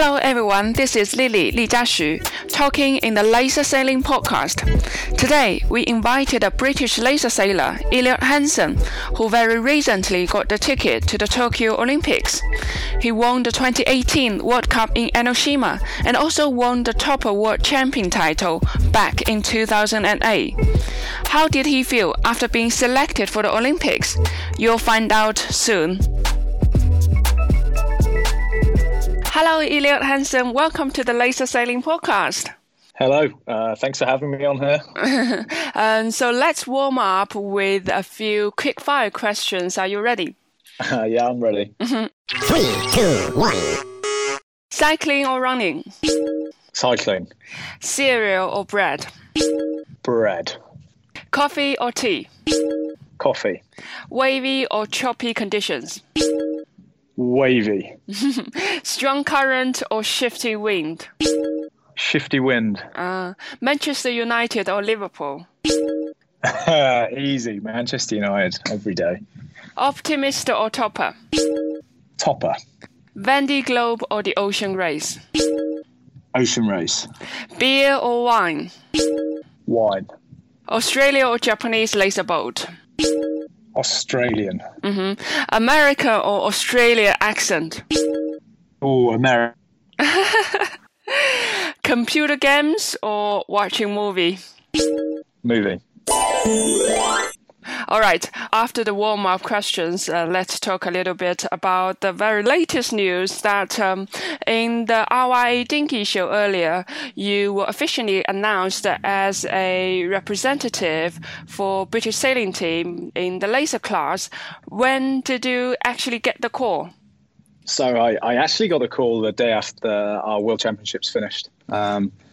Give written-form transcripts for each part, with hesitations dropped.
Hello everyone, this is Lily Li Jiaxu, talking in the Laser Sailing podcast. Today, we invited a British laser sailor, Elliot Hanson, who very recently got the ticket to the Tokyo Olympics. He won the 2018 World Cup in Enoshima and also won the Topper World Champion title back in 2008. How did he feel after being selected for the Olympics? You'll find out soon. Hello, Elliot Hanson. Welcome to the Laser Sailing Podcast. Hello. Thanks for having me on here. So let's warm up with a few quick-fire questions. Are you ready? Yeah, I'm ready. 3, 2, 1. Cycling or running? Cycling. Cereal or bread? Bread. Coffee or tea? Coffee. Wavy or choppy conditions? Wavy. Strong current or shifty wind? Shifty wind. Manchester United or Liverpool? Easy. Manchester United every day. Optimist or Topper? Topper. Vendée Globe or the Ocean Race? Ocean Race. Beer or wine? Wine. Australia or Japanese laser boat? Australian. Mm-hmm. America or Australia accent? Oh, America. Computer games or watching movie? Movie. All right. After the warm-up questions, let's talk a little bit about the very latest news that in the RIA Dinky show earlier, you were officially announced as a representative for British Sailing Team in the laser class. When did you actually get the call? So I actually got a call the day after our World Championships finished.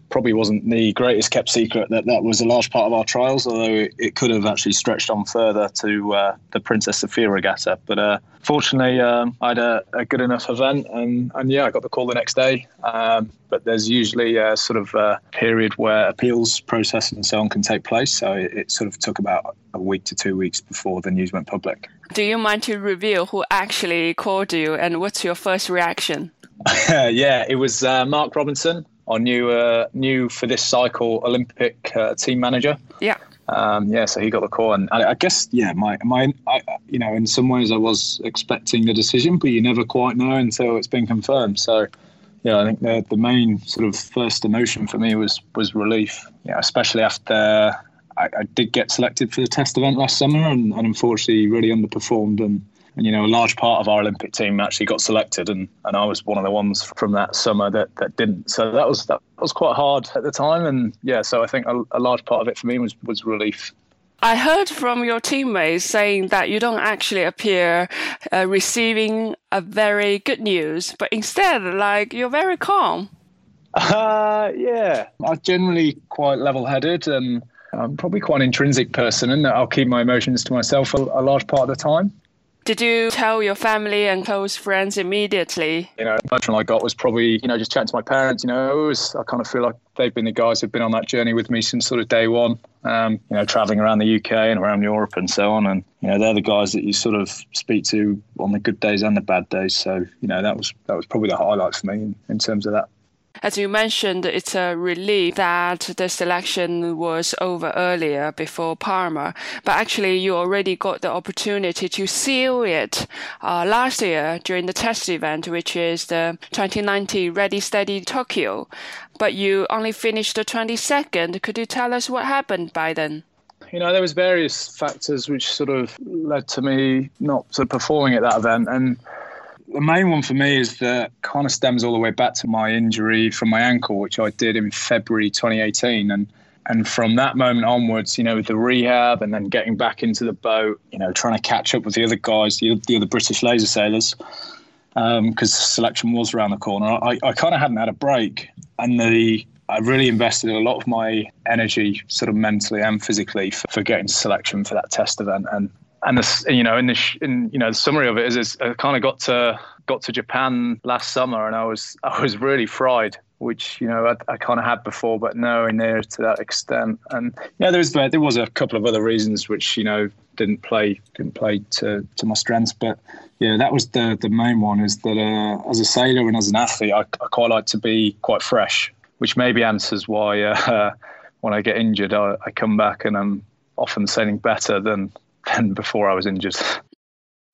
Probably wasn't the greatest kept secret that was a large part of our trials, although it could have actually stretched on further to the Princess Sophia regatta. But fortunately, I had a good enough event, and I got the call the next day. But there's usually a sort of period where appeals process and so on can take place. So it sort of took about a week to 2 weeks before the news went public. Do you mind to reveal who actually called you and what's your first reaction? Yeah, it was Mark Robinson, our new for this cycle Olympic team manager. Yeah. So he got the call, and I guess my in some ways I was expecting the decision, but you never quite know until it's been confirmed. So I think the main sort of first emotion for me was relief. Especially after I did get selected for the test event last summer, and unfortunately really underperformed, and a large part of our Olympic team actually got selected, and I was one of the ones from that summer that didn't. So that was quite hard at the time. And so I think a large part of it for me was relief. I heard from your teammates saying that you don't actually appear receiving a very good news, but instead, you're very calm. I'm generally quite level-headed, and I'm probably quite an intrinsic person, and I'll keep my emotions to myself a large part of the time. Did you tell your family and close friends immediately? The emotion I got was probably, just chatting to my parents. I kind of feel like they've been the guys who've been on that journey with me since sort of day one, traveling around the UK and around Europe and so on. And, they're the guys that you sort of speak to on the good days and the bad days. So, that was probably the highlight for me in terms of that. As you mentioned, it's a relief that the selection was over earlier before Parma, but actually you already got the opportunity to seal it last year during the test event, which is the 2019 Ready Steady Tokyo, but you only finished the 22nd. Could you tell us what happened by then? There was various factors which sort of led to me not sort of performing at that event, and the main one for me is that kind of stems all the way back to my injury from my ankle, which I did in February 2018. And from that moment onwards, with the rehab and then getting back into the boat, trying to catch up with the other guys, the other British laser sailors, because selection was around the corner. I kind of hadn't had a break, and I really invested a lot of my energy sort of mentally and physically for getting selection for that test event. And the summary of it is I kind of got to Japan last summer, and I was really fried. which, you know, I kind of had before, but nowhere near to that extent. And yeah, there was a couple of other reasons which, you know, didn't play to my strengths. But yeah, that was the main one, is that as a sailor and as an athlete, I quite like to be quite fresh, which maybe answers why when I get injured, I come back and I'm often sailing better than before I was injured.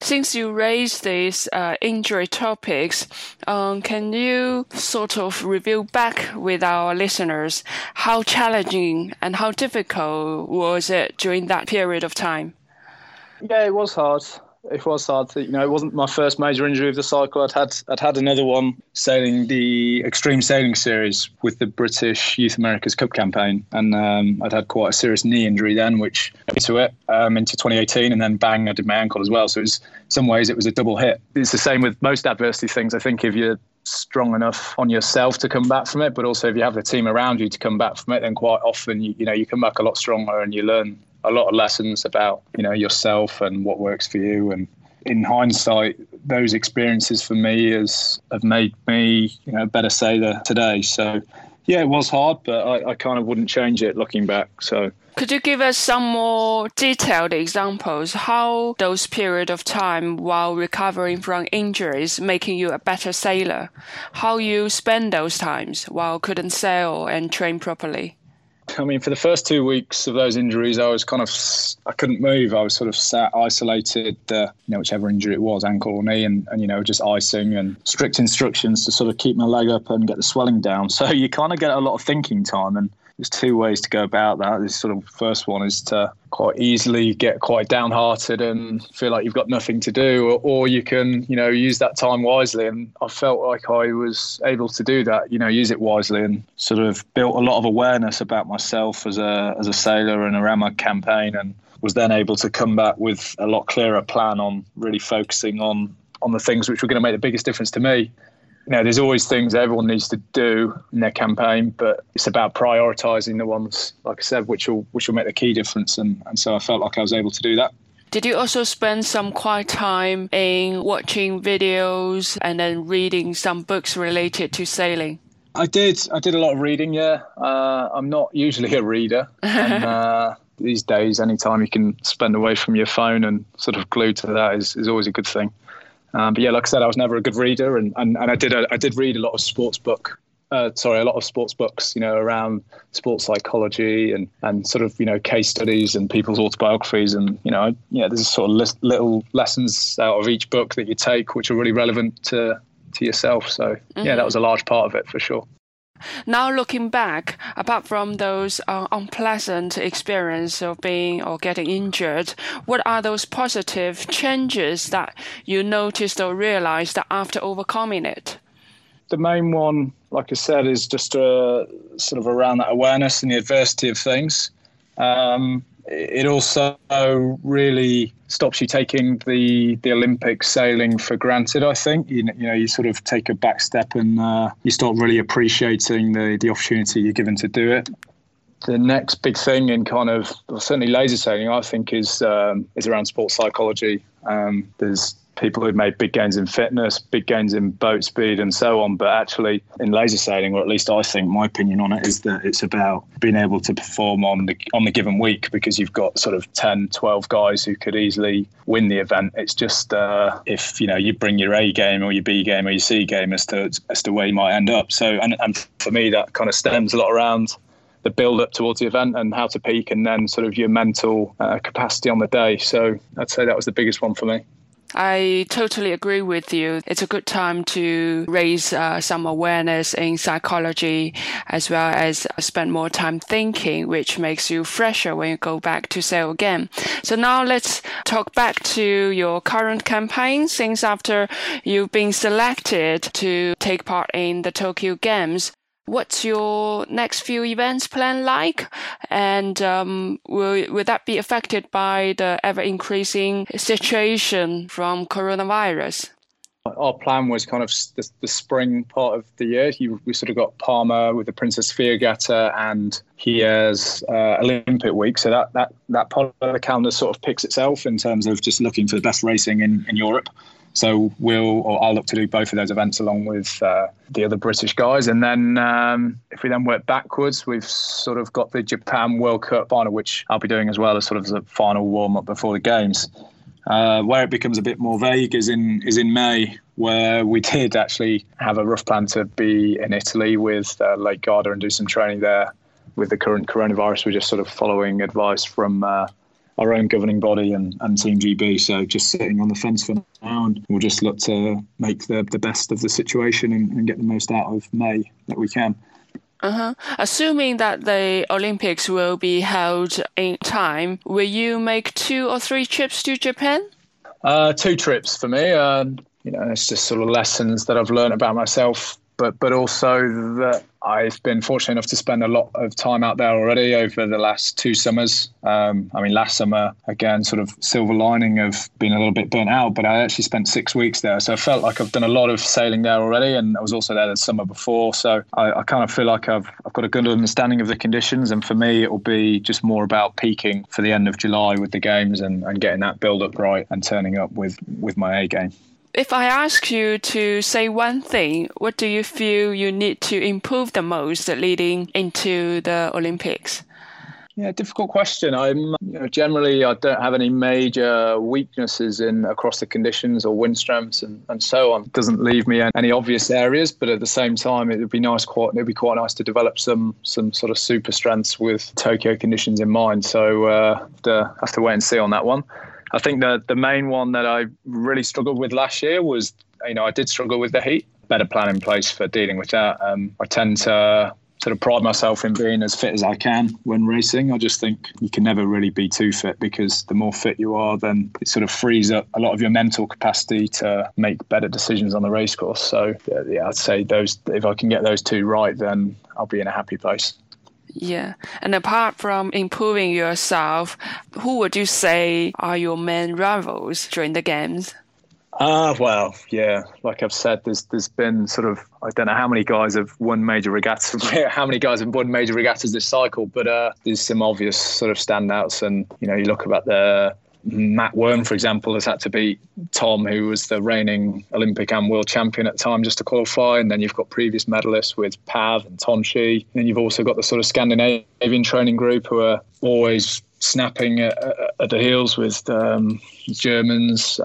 Since you raised these injury topics, can you sort of review back with our listeners how challenging and how difficult was it during that period of time? Yeah, it was hard. It was hard. You know, it wasn't my first major injury of the cycle. I'd had another one sailing the Extreme Sailing Series with the British Youth America's Cup campaign, and I'd had quite a serious knee injury then, which into 2018, and then bang, I did my ankle as well. So it's, in some ways, it was a double hit. It's the same with most adversity things. I think if you're strong enough on yourself to come back from it, but also if you have the team around you to come back from it, then quite often you come back a lot stronger and you learn a lot of lessons about, you know, yourself and what works for you. And in hindsight, those experiences for me have made me, you know, a better sailor today. So yeah, it was hard, but I kind of wouldn't change it looking back. So could you give us some more detailed examples how those period of time while recovering from injuries making you a better sailor, how you spend those times while couldn't sail and train properly? I mean, for the first 2 weeks of those injuries, I couldn't move. I was sort of sat isolated, whichever injury it was, ankle or knee, and, you know, just icing and strict instructions to sort of keep my leg up and get the swelling down. So you kind of get a lot of thinking time, and there's two ways to go about that. This sort of first one is to quite easily get quite downhearted and feel like you've got nothing to do, or you can, you know, use that time wisely. And I felt like I was able to do that, you know, use it wisely, and sort of built a lot of awareness about myself as a sailor and around my campaign, and was then able to come back with a lot clearer plan on really focusing on the things which were going to make the biggest difference to me. You know, there's always things everyone needs to do in their campaign, but it's about prioritising the ones, like I said, which will make the key difference. And so I felt like I was able to do that. Did you also spend some quiet time in watching videos and then reading some books related to sailing? I did a lot of reading, yeah. I'm not usually a reader. And, these days, any time you can spend away from your phone and sort of glued to that is always a good thing. But yeah, like I said, I was never a good reader, and I did read a lot of sports books, you know, around sports psychology and sort of, you know, case studies and people's autobiographies, and, you know, yeah, there's sort of little lessons out of each book that you take, which are really relevant to yourself. So yeah, that was a large part of it for sure. Now looking back, apart from those unpleasant experience of being or getting injured, what are those positive changes that you noticed or realized after overcoming it? The main one, like I said, is just sort of around that awareness and the adversity of things. It also really stops you taking the Olympic sailing for granted, I think. You know, you sort of take a back step and you start really appreciating the opportunity you're given to do it. The next big thing in kind of, well, certainly laser sailing, I think, is around sports psychology. There's people who've made big gains in fitness, big gains in boat speed and so on. But actually in laser sailing, or at least I think my opinion on it is that it's about being able to perform on the given week, because you've got sort of 10, 12 guys who could easily win the event. It's just if, you know, you bring your A game or your B game or your C game as to where you might end up. So and for me, that kind of stems a lot around the build up towards the event and how to peak, and then sort of your mental capacity on the day. So I'd say that was the biggest one for me. I totally agree with you. It's a good time to raise some awareness in psychology, as well as spend more time thinking, which makes you fresher when you go back to sail again. So now let's talk back to your current campaign, since after you've been selected to take part in the Tokyo Games. What's your next few events plan like? And will that be affected by the ever-increasing situation from coronavirus? Our plan was kind of the spring part of the year. We sort of got Palma with the Princess Sophia Regatta, and here's Olympic Week. So that part of the calendar sort of picks itself in terms of just looking for the best racing in Europe. So I'll look to do both of those events along with the other British guys. And then if we then work backwards, we've sort of got the Japan World Cup final, which I'll be doing as well as sort of the final warm-up before the games. Where it becomes a bit more vague is in May, where we did actually have a rough plan to be in Italy with Lake Garda and do some training there. With the current coronavirus, we're just sort of following advice from our own governing body and Team GB. So just sitting on the fence for now, and we'll just look to make the best of the situation and get the most out of May that we can. Assuming that the Olympics will be held in time, will you make 2 or 3 trips to Japan? 2 trips for me. It's just sort of lessons that I've learned about myself, but also that I've been fortunate enough to spend a lot of time out there already over the last 2 summers. Last summer, again, sort of silver lining of being a little bit burnt out, but I actually spent 6 weeks there. So I felt like I've done a lot of sailing there already, and I was also there the summer before. So I kind of feel like I've got a good understanding of the conditions. And for me, it will be just more about peaking for the end of July with the games and getting that build-up right and turning up with my A game. If I ask you to say one thing, what do you feel you need to improve the most leading into the Olympics? Yeah, difficult question. Generally, I don't have any major weaknesses across the conditions or wind strengths and so on. It doesn't leave me any obvious areas, but at the same time, it would be quite nice to develop some sort of super strengths with Tokyo conditions in mind. So I have to wait and see on that one. I think the main one that I really struggled with last year was, I did struggle with the heat. Better plan in place for dealing with that. I tend to sort of pride myself in being as fit as I can when racing. I just think you can never really be too fit, because the more fit you are, then it sort of frees up a lot of your mental capacity to make better decisions on the race course. So yeah, I'd say if I can get those 2 right, then I'll be in a happy place. Yeah. And apart from improving yourself, who would you say are your main rivals during the games? Like I've said, there's been sort of, I don't know how many guys have won major regattas, this cycle, but there's some obvious sort of standouts. And, you look about Matt Wern, for example, has had to beat Tom, who was the reigning Olympic and world champion at the time, just to qualify. And then you've got previous medalists with Pav and Tonshi. And then you've also got the sort of Scandinavian training group who are always snapping at the heels with Germans,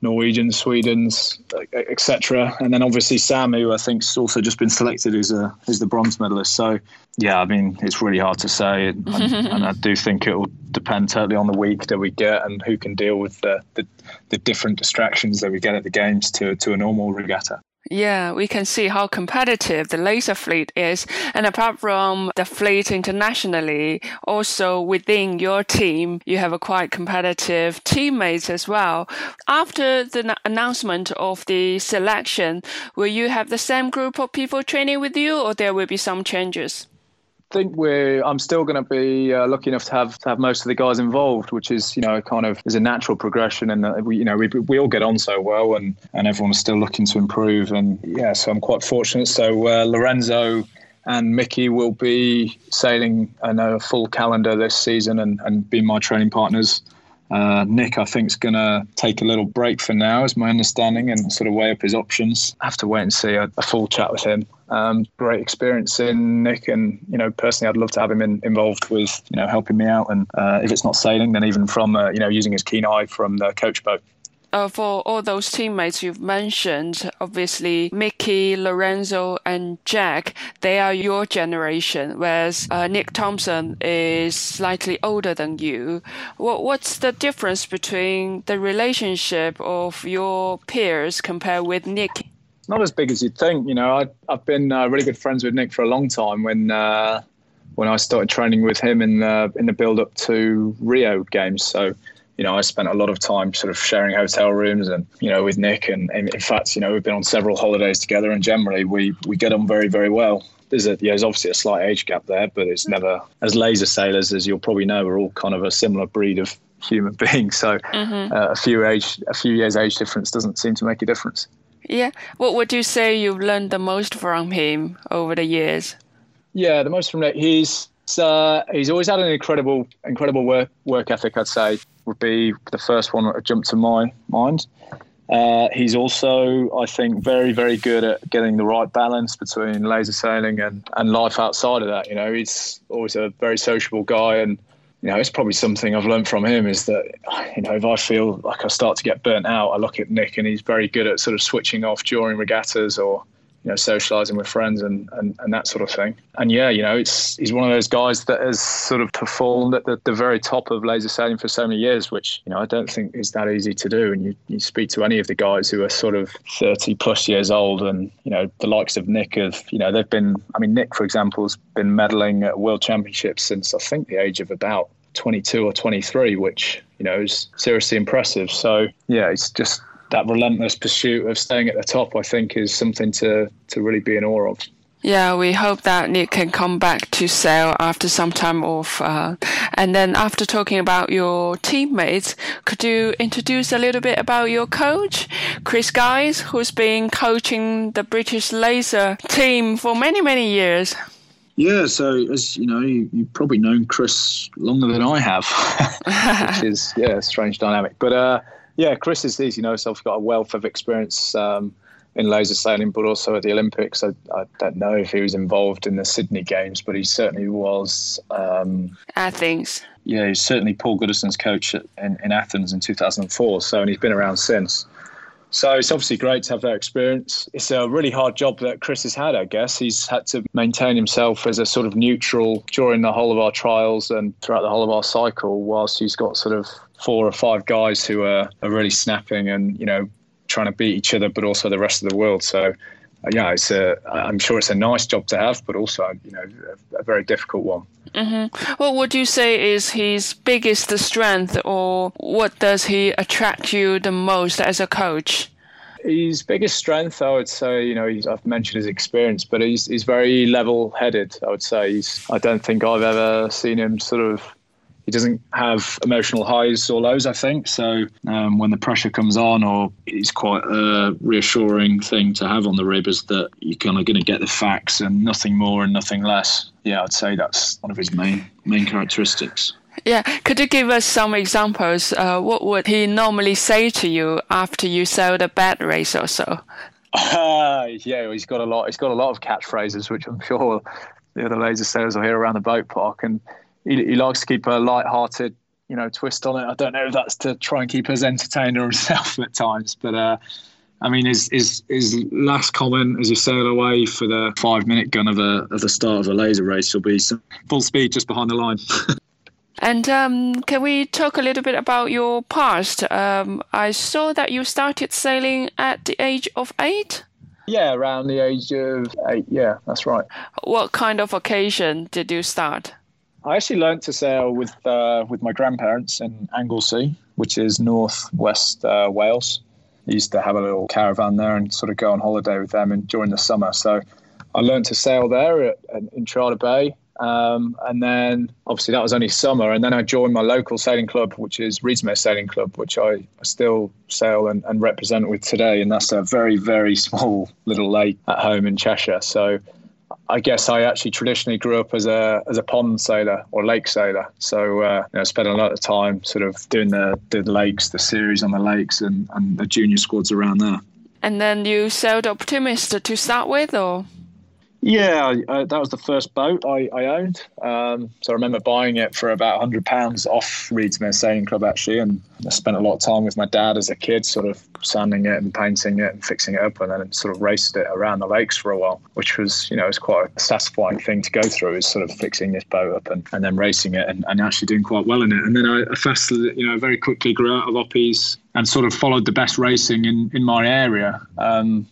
Norwegians, Swedes, etc. And then obviously Sam, who I think's also just been selected as the bronze medalist. So yeah, it's really hard to say, and I do think it will depend totally on the week that we get and who can deal with the different distractions that we get at the games to a normal regatta. Yeah, we can see how competitive the Laser fleet is. And apart from the fleet internationally, also within your team, you have a quite competitive teammates as well. After the announcement of the selection, will you have the same group of people training with you, or there will be some changes? I think I'm still going to be lucky enough to have most of the guys involved, which is, kind of is a natural progression, and that we all get on so well, and everyone's still looking to improve, and yeah, so I'm quite fortunate. So Lorenzo and Mickey will be sailing a full calendar this season and be my training partners. Nick, I think, is going to take a little break for now, is my understanding, and sort of weigh up his options. I have to wait and see a full chat with him. Great experience in Nick, and personally, I'd love to have him involved with helping me out, and if it's not sailing, then even from using his keen eye from the coach boat. For all those teammates you've mentioned, obviously Mickey, Lorenzo and Jack, they are your generation, whereas Nick Thompson is slightly older than you. What's the difference between the relationship of your peers compared with Nick? Not as big as you'd think. I've been really good friends with Nick for a long time when I started training with him in the build-up to Rio games. So I spent a lot of time sort of sharing hotel rooms and, with Nick. And in fact, we've been on several holidays together, and generally we get on very, very well. There's obviously a slight age gap there, but it's never, as Laser sailors, as you'll probably know, we're all kind of a similar breed of human beings. So a few years age difference doesn't seem to make a difference. Yeah. What would you say you've learned the most from him over the years? Yeah, the most from Nick. He's always had an incredible work ethic, I'd say, would be the first one that jumped to my mind. He's also, I think, very, very good at getting the right balance between laser sailing and life outside of that. You know, he's always a very sociable guy, and, you know, it's probably something I've learned from him is that, you know, if I feel like I start to get burnt out, I look at Nick and he's very good at sort of switching off during regattas or, you know, socialising with friends and that sort of thing. And yeah, you know, he's one of those guys that has sort of performed at the very top of laser sailing for so many years, which, you know, I don't think is that easy to do. And you speak to any of the guys who are sort of 30 plus years old and, you know, the likes of Nick have, you know, they've been, I mean, Nick, for example, has been medaling at World Championships since I think the age of about 22 or 23, which, you know, is seriously impressive. So yeah, it's just that relentless pursuit of staying at the top, I think, is something to really be in awe of. Yeah, we hope that Nick can come back to sail after some time off. And then after talking about your teammates, could you introduce a little bit about your coach, Chris Guys, who's been coaching the British Laser team for many, many years? Yeah, so as you know, you've probably known Chris longer than I have, which is, yeah, a strange dynamic. But, yeah, Chris is, you know, so I've got a wealth of experience in laser sailing, but also at the Olympics. I don't know if he was involved in the Sydney Games, but he certainly was. Athens. Yeah, he's certainly Paul Goodison's coach in Athens in 2004. So, and he's been around since. So it's obviously great to have that experience. It's a really hard job that Chris has had, I guess. He's had to maintain himself as a sort of neutral during the whole of our trials and throughout the whole of our cycle, whilst he's got sort of 4 or 5 guys who are really snapping and, you know, trying to beat each other, but also the rest of the world. So, yeah, I'm sure it's a nice job to have, but also, you know, a very difficult one. Mm-hmm. What would you say is his biggest strength, or what does he attract you the most as a coach? His biggest strength, I would say, you know, I've mentioned his experience, but he's very level-headed, I would say. I don't think I've ever seen him sort of, he doesn't have emotional highs or lows, I think. So when the pressure comes on, or it's quite a reassuring thing to have on the rib, is that you're kind of going to get the facts and nothing more and nothing less. Yeah, I'd say that's one of his main characteristics. Yeah. Could you give us some examples? What would he normally say to you after you sailed a bad race or so? Yeah, he's got a lot. He's got a lot of catchphrases, which I'm sure the other laser sailors will hear around the boat park. And he likes to keep a light-hearted, you know, twist on it. I don't know if that's to try and keep us entertained or himself at times, but I mean, his last comment as you sail away for the 5-minute gun of the start of a laser race will be full speed just behind the line. And can we talk a little bit about your past? I saw that you started sailing at the age of 8. Yeah, around the age of 8. Yeah, that's right. What kind of occasion did you start? I actually learnt to sail with my grandparents in Anglesey, which is northwest Wales. I used to have a little caravan there and sort of go on holiday with them during the summer. So I learnt to sail there in Charter Bay. And then obviously that was only summer. And then I joined my local sailing club, which is Reedsmere Sailing Club, which I still sail and represent with today. And that's a very, very small little lake at home in Cheshire. So I guess I actually traditionally grew up as a pond sailor or lake sailor. So you know, spent a lot of time sort of doing the lakes, the series on the lakes and the junior squads around there. And then you sailed Optimist to start with, or? Yeah, that was the first boat I owned. So I remember buying it for about £100 off Reedsmere Sailing Club, actually. And I spent a lot of time with my dad as a kid, sort of sanding it and painting it and fixing it up. And then sort of raced it around the lakes for a while, which was, you know, it's quite a satisfying thing to go through, is sort of fixing this boat up and then racing it and actually doing quite well in it. And then I fast, you know, very quickly grew out of Oppies and sort of followed the best racing in my area,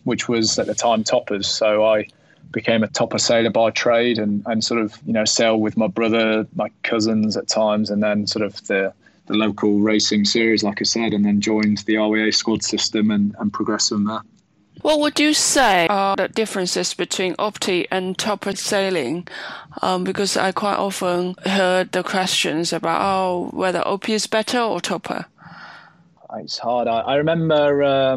which was at the time Toppers. So I became a topper sailor by trade and sort of, you know, sailed with my brother, my cousins at times, and then sort of the local racing series, like I said, and then joined the RWA squad system and progressed from there. What would you say are the differences between Opti and topper sailing? Because I quite often heard the questions about, oh, whether Opti is better or topper. It's hard. I remember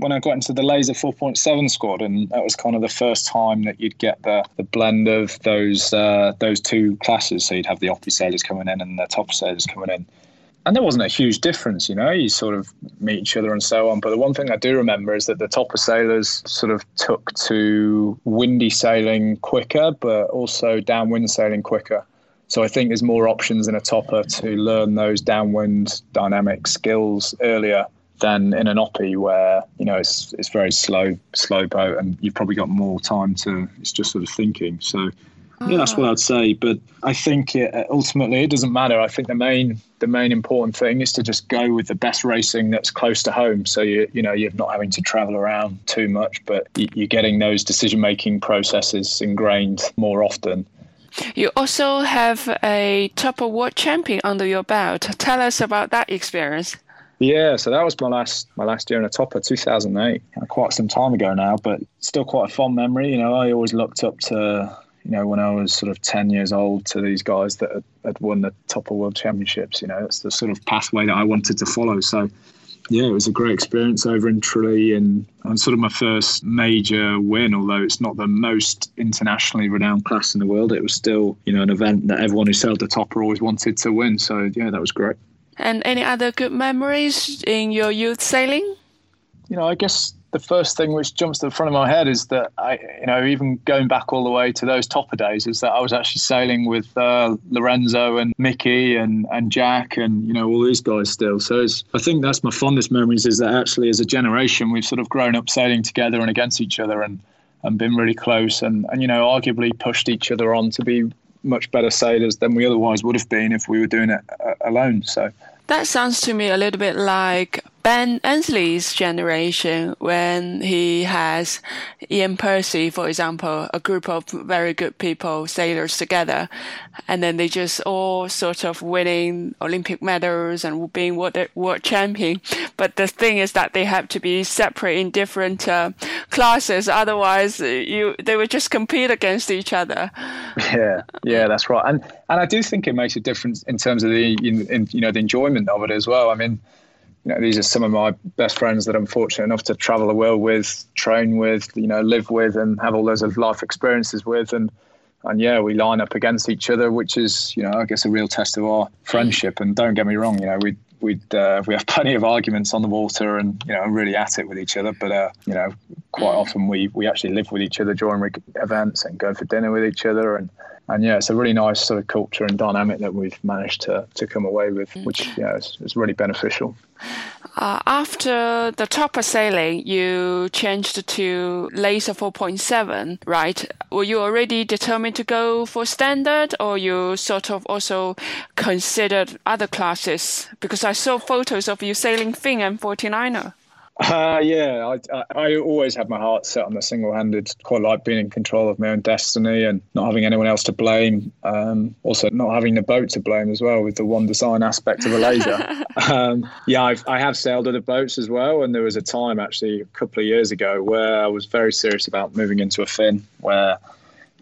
when I got into the Laser 4.7 squad, and that was kind of the first time that you'd get the blend of those two classes. So you'd have the Opti sailors coming in and the Topper sailors coming in. And there wasn't a huge difference, you know, you sort of meet each other and so on. But the one thing I do remember is that the Topper sailors sort of took to windy sailing quicker, but also downwind sailing quicker. So I think there's more options in a Topper to learn those downwind dynamic skills earlier than in an oppie where, you know, it's very slow boat and you've probably got more time to, it's just sort of thinking. So yeah, that's what I'd say. But I think ultimately it doesn't matter. I think the main important thing is to just go with the best racing that's close to home. So, you're not having to travel around too much, but you're getting those decision-making processes ingrained more often. You also have a Topper World Champion under your belt. Tell us about that experience. Yeah, so that was my last year in a Topper, 2008. Quite some time ago now, but still quite a fond memory. You know, I always looked up to... You know, when I was sort of 10 years old, to these guys that had won the Topper World Championships, you know, that's the sort of pathway that I wanted to follow. So, yeah, it was a great experience over in Tralee and sort of my first major win, although it's not the most internationally renowned class in the world. It was still, you know, an event that everyone who sailed the Topper always wanted to win. So, yeah, that was great. And any other good memories in your youth sailing? You know, I guess... The first thing which jumps to the front of my head is that even going back all the way to those Topper days, is that I was actually sailing with Lorenzo and Mickey and Jack and, you know, all these guys still. So I think that's my fondest memories, is that actually as a generation, we've sort of grown up sailing together and against each other and been really close and, you know, arguably pushed each other on to be much better sailors than we otherwise would have been if we were doing it alone. So that sounds to me a little bit like Ben Ansley's generation, when he has Ian Percy, for example, a group of very good people, sailors together, and then they just all sort of winning Olympic medals and being world champion. But the thing is that they have to be separate in different classes, otherwise they would just compete against each other. Yeah, that's right. And I do think it makes a difference in terms of the enjoyment of it as well. I mean, you know, these are some of my best friends that I'm fortunate enough to travel the world with, train with, you know, live with and have all those life experiences with. And yeah, we line up against each other, which is, you know, I guess a real test of our friendship. And don't get me wrong, you know, we have plenty of arguments on the water and, you know, really at it with each other. But, you know, quite often we actually live with each other during events and go for dinner with each other. And yeah, it's a really nice sort of culture and dynamic that we've managed to come away with, which, yeah, is really beneficial. After the Topper sailing, you changed to Laser 4.7, right? Were you already determined to go for standard, or you sort of also considered other classes? Because I saw photos of you sailing Finn and 49er. Yeah, I always had my heart set on the single-handed, quite like being in control of my own destiny and not having anyone else to blame. Also not having the boat to blame as well, with the one design aspect of a laser. Yeah, I have sailed other boats as well. And there was a time actually a couple of years ago where I was very serious about moving into a Finn, where,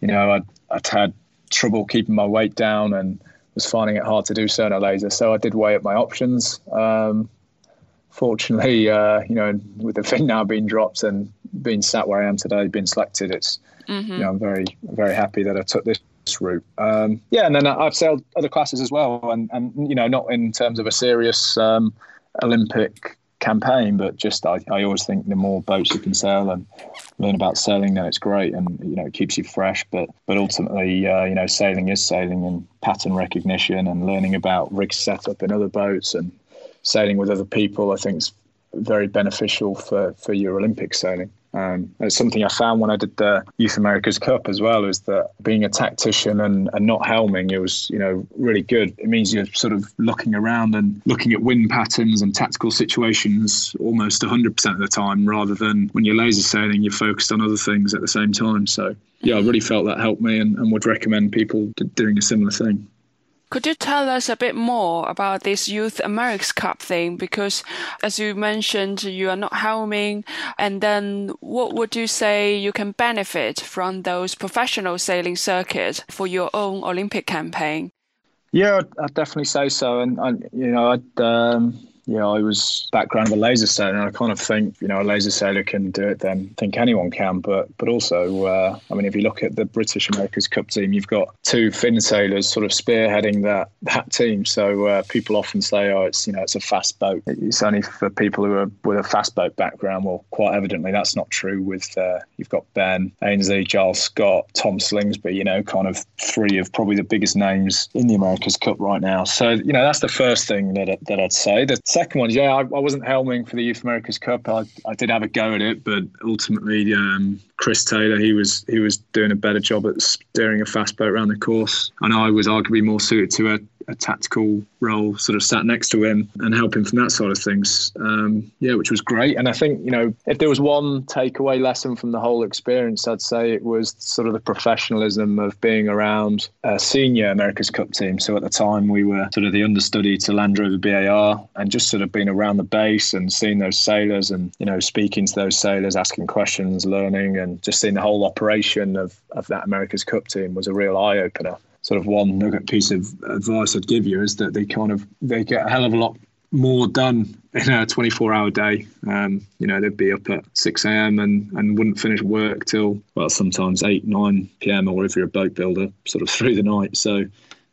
you know, I'd had trouble keeping my weight down and was finding it hard to do so in a laser. So I did weigh up my options. Fortunately, you know, with the Finn now being dropped and being sat where I am today, being selected, it's, you know, I'm very, very happy that I took this route. Yeah, and then I've sailed other classes as well, and you know, not in terms of a serious Olympic campaign, but just I always think the more boats you can sail and learn about sailing, then it's great, and you know, it keeps you fresh. But ultimately, you know, sailing is sailing, and pattern recognition and learning about rig setup in other boats and sailing with other people, I think, is very beneficial for your Olympic sailing. It's something I found when I did the Youth America's Cup as well, is that being a tactician and not helming, it was, you know, really good. It means you're sort of looking around and looking at wind patterns and tactical situations almost 100% of the time, rather than when you're laser sailing, you're focused on other things at the same time. So, yeah, I really felt that helped me and would recommend people doing a similar thing. Could you tell us a bit more about this Youth America's Cup thing? Because as you mentioned, you are not helming. And then what would you say you can benefit from those professional sailing circuits for your own Olympic campaign? Yeah, I'd definitely say so. And, you know, I'd yeah, I was background of a laser sailor, and I kind of think, you know, a laser sailor can do it then. I think anyone can, but also, I mean, if you look at the British America's Cup team, you've got two Finn sailors sort of spearheading that team. So people often say, oh, it's, you know, it's a fast boat. It's only for people who are with a fast boat background. Well, quite evidently, that's not true with, you've got Ben Ainsley, Giles Scott, Tom Slingsby, you know, kind of three of probably the biggest names in the America's Cup right now. So, you know, that's the first thing that I'd say. The second one, yeah, I wasn't helming for the Youth America's Cup. I did have a go at it, but ultimately Chris Taylor, he was doing a better job at steering a fast boat around the course, and I was arguably more suited to a tactical role, sort of sat next to him and helping from that side of things, which was great. And I think, you know, if there was one takeaway lesson from the whole experience, I'd say it was sort of the professionalism of being around a senior America's Cup team. So at the time we were sort of the understudy to Land Rover BAR, and just sort of being around the base and seeing those sailors and, you know, speaking to those sailors, asking questions, learning, and just seeing the whole operation of that America's Cup team was a real eye-opener. Sort of one nugget piece of advice I'd give you is that they get a hell of a lot more done in a 24-hour day. You know, they'd be up at 6 a.m. and wouldn't finish work till, well, sometimes 8, 9 p.m. or if you're a boat builder, sort of through the night. So,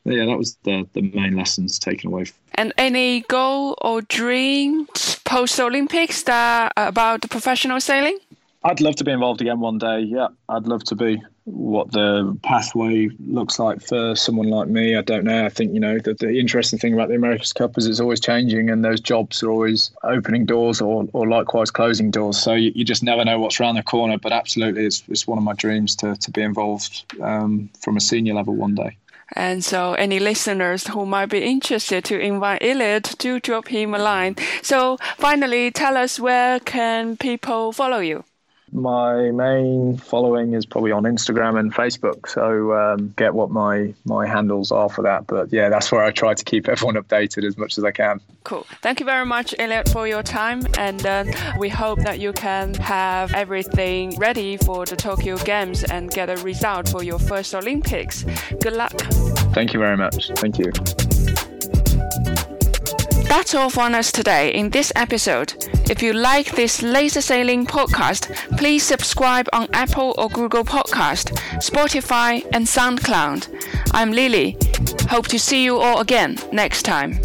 yeah, that was the main lessons taken away. And any goal or dreams post-Olympics that about the professional sailing? I'd love to be involved again one day. Yeah, I'd love to be. What the pathway looks like for someone like me, I don't know. I think, you know, the interesting thing about the America's Cup is it's always changing, and those jobs are always opening doors or likewise closing doors. So you just never know what's around the corner. But absolutely, it's one of my dreams to be involved from a senior level one day. And so any listeners who might be interested to invite Elliot, do drop him a line. So finally, tell us, where can people follow you? My main following is probably on Instagram and Facebook, so get what my handles are for that. But yeah, that's where I try to keep everyone updated as much as I can. Cool. Thank you very much, Elliot, for your time. And we hope that you can have everything ready for the Tokyo Games and get a result for your first Olympics. Good luck. Thank you very much. Thank you. That's all from us today in this episode. If you like this Laser Sailing podcast, please subscribe on Apple or Google Podcast, Spotify and SoundCloud. I'm Lily. Hope to see you all again next time.